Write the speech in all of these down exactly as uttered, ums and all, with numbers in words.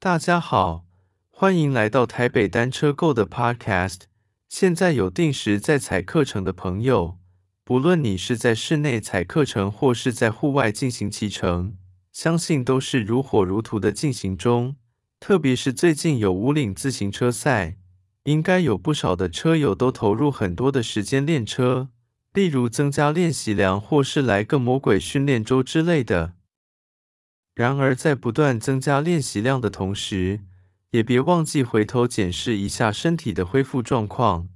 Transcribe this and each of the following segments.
大家好，欢迎来到台北单车购的 Podcast。现在有定时在踩课程的朋友，不论你是在室内踩课程或是在户外进行骑乘，相信都是如火如荼的进行中。特别是最近有武岭自行车赛，应该有不少的车友都投入很多的时间练车，例如增加练习量或是来个魔鬼训练周之类的。然而在不断增加练习量的同时，也别忘记回头检视一下身体的恢复状况。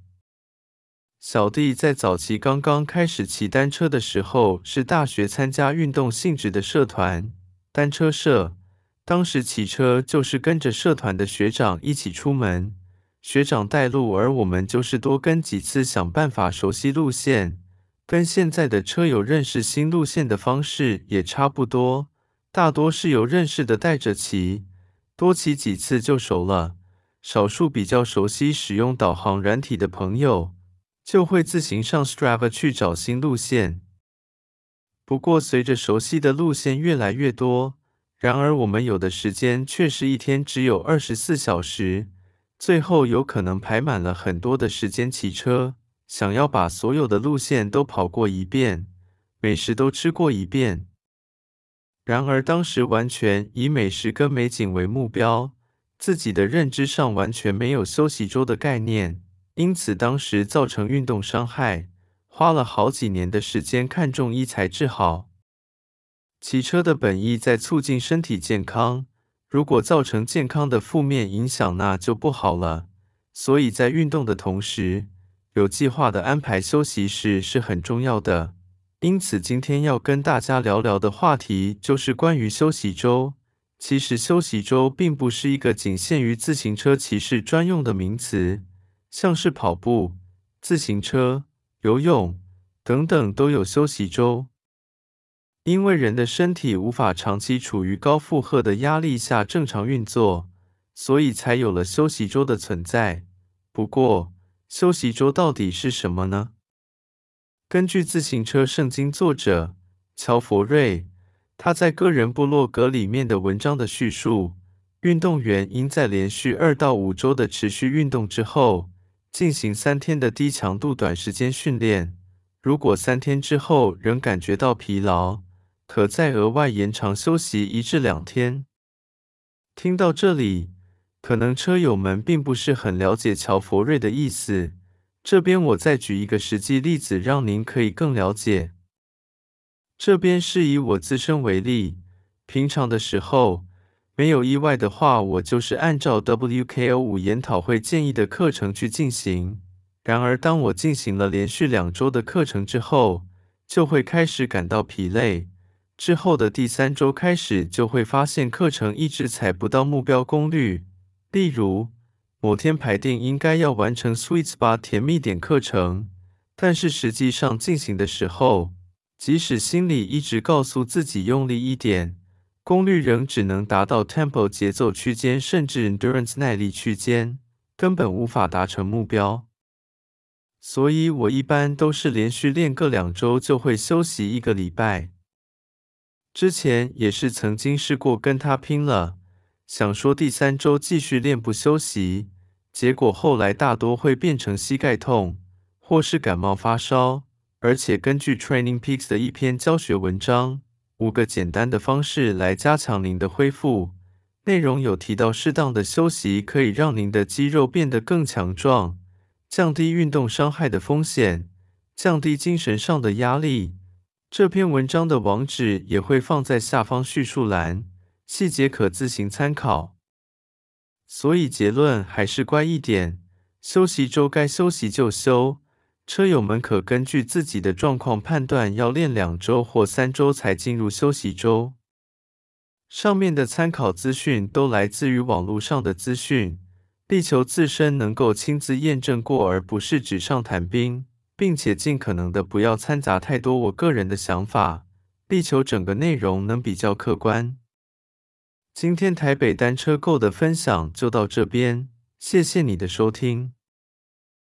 小弟在早期刚刚开始骑单车的时候，是大学参加运动性质的社团，单车社。当时骑车就是跟着社团的学长一起出门，学长带路，而我们就是多跟几次，想办法熟悉路线，跟现在的车友认识新路线的方式也差不多。大多是由认识的带着骑，多骑几次就熟了。少数比较熟悉使用导航软体的朋友，就会自行上 Strava 去找新路线。不过随着熟悉的路线越来越多，然而我们有的时间却是一天只有二十四小时，最后有可能排满了很多的时间骑车，想要把所有的路线都跑过一遍，美食都吃过一遍。然而当时完全以美食跟美景为目标，自己的认知上完全没有休息周的概念，因此当时造成运动伤害，花了好几年的时间看中医才治好。骑车的本意在促进身体健康，如果造成健康的负面影响那就不好了，所以在运动的同时，有计划的安排休息时是很重要的。因此今天要跟大家聊聊的话题就是关于休息周。其实休息周并不是一个仅限于自行车骑士专用的名词，像是跑步、自行车、游泳等等都有休息周。因为人的身体无法长期处于高负荷的压力下正常运作，所以才有了休息周的存在。不过，休息周到底是什么呢？根据自行车圣经作者乔佛瑞他在个人部落格里面的文章的叙述，运动员应在连续二到五周的持续运动之后，进行三天的低强度短时间训练。如果三天之后仍感觉到疲劳，可再额外延长休息一至两天。听到这里，可能车友们并不是很了解乔佛瑞的意思。这边我再举一个实际例子，让您可以更了解。这边是以我自身为例，平常的时候，没有意外的话，我就是按照 W K O 五 研讨会建议的课程去进行。然而当我进行了连续两周的课程之后，就会开始感到疲累，之后的第三周开始就会发现课程一直踩不到目标功率。例如某天排定应该要完成 Sweet Spot 甜蜜点课程，但是实际上进行的时候，即使心里一直告诉自己用力一点，功率仍只能达到 Tempo 节奏区间，甚至 Endurance 耐力区间，根本无法达成目标。所以我一般都是连续练个两周就会休息一个礼拜。之前也是曾经试过跟他拼了，想说第三周继续练不休息，结果后来大多会变成膝盖痛，或是感冒发烧。而且根据 Training Peaks 的一篇教学文章，五个简单的方式来加强您的恢复，内容有提到适当的休息可以让您的肌肉变得更强壮，降低运动伤害的风险，降低精神上的压力。这篇文章的网址也会放在下方叙述栏，细节可自行参考。所以结论还是乖一点，休息周该休息就休，车友们可根据自己的状况判断要练两周或三周才进入休息周。上面的参考资讯都来自于网络上的资讯，力求自身能够亲自验证过，而不是纸上谈兵，并且尽可能的不要掺杂太多我个人的想法，力求整个内容能比较客观。今天台北单车购的分享就到这边，谢谢你的收听。